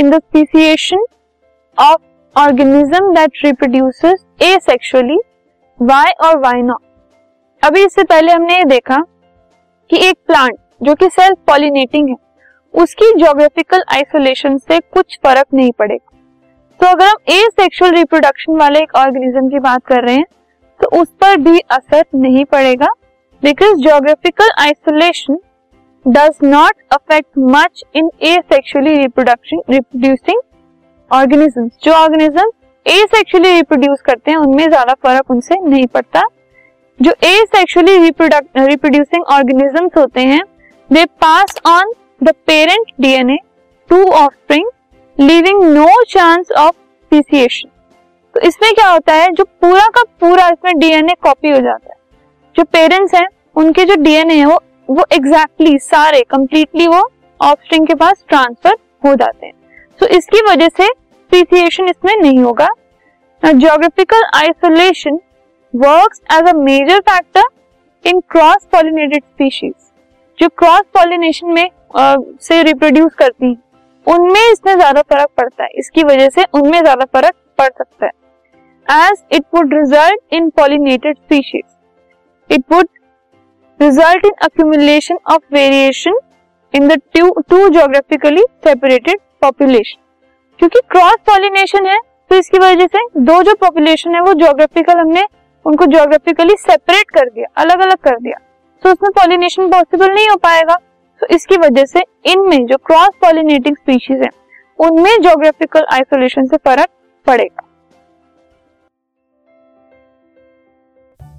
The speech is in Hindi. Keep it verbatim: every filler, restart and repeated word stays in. in the speciation of organism that reproduces asexually, why और why not. अभी इससे पहले हमने ये देखा कि एक प्लांट जो कि सेल्फ पॉलिनेटिंग है उसकी ज्योग्राफिकल आइसोलेशन से कुछ फर्क नहीं पड़ेगा. तो अगर हम एसेक्सुअल रिप्रोडक्शन वाले एक ऑर्गेनिज्म की बात कर रहे हैं तो उस पर भी असर नहीं पड़ेगा, because geographical isolation does not affect much in asexually reproducing organisms. जो ऑर्गेनिजम्स एसेक्सुअली रिप्रोड्यूस करते हैं उनमें ज्यादा फर्क उनसे नहीं पड़ता. जो एसेक्सुअली रिप्रोड्यूसिंग ऑर्गेनिजम्स होते हैं they pass on the parent DNA to offspring, leaving no chance of speciation. तो इसमें क्या होता है, जो पूरा का पूरा इसमें डीएनए कॉपी हो जाता है. जो पेरेंट्स हैं उनके जो डीएनए है वो वो एग्जैक्टली सारे कंप्लीटली वो ऑफस्प्रिंग के पास ट्रांसफर हो जाते हैं. सो so, इसकी वजह से स्पीसिएशन इसमें नहीं होगा. Geographical isolation works as a major factor in cross-pollinated species. जो क्रॉस पॉलिनेशन में आ, से रिप्रोड्यूस करती हैं उनमें इसमें ज्यादा फर्क पड़ता है. इसकी वजह से उनमें ज्यादा फर्क पड़ सकता है. As it would result in pollinated species, it would result in accumulation of variation in the two, two geographically separated population. क्योंकि क्रॉस पॉलिनेशन है तो इसकी वजह से दो जो पॉपुलेशन है वो ज्योग्राफिकल हमने उनको ज्योग्राफिकली सेपरेट कर दिया, अलग अलग कर दिया. सो so, उसमें पॉलिनेशन पॉसिबल नहीं हो पाएगा. सो so, इसकी वजह से इनमें जो क्रॉस पॉलिनेटिंग स्पीशीज हैं उनमें ज्योग्राफिकल आइसोलेशन से फर्क पड़ेगा.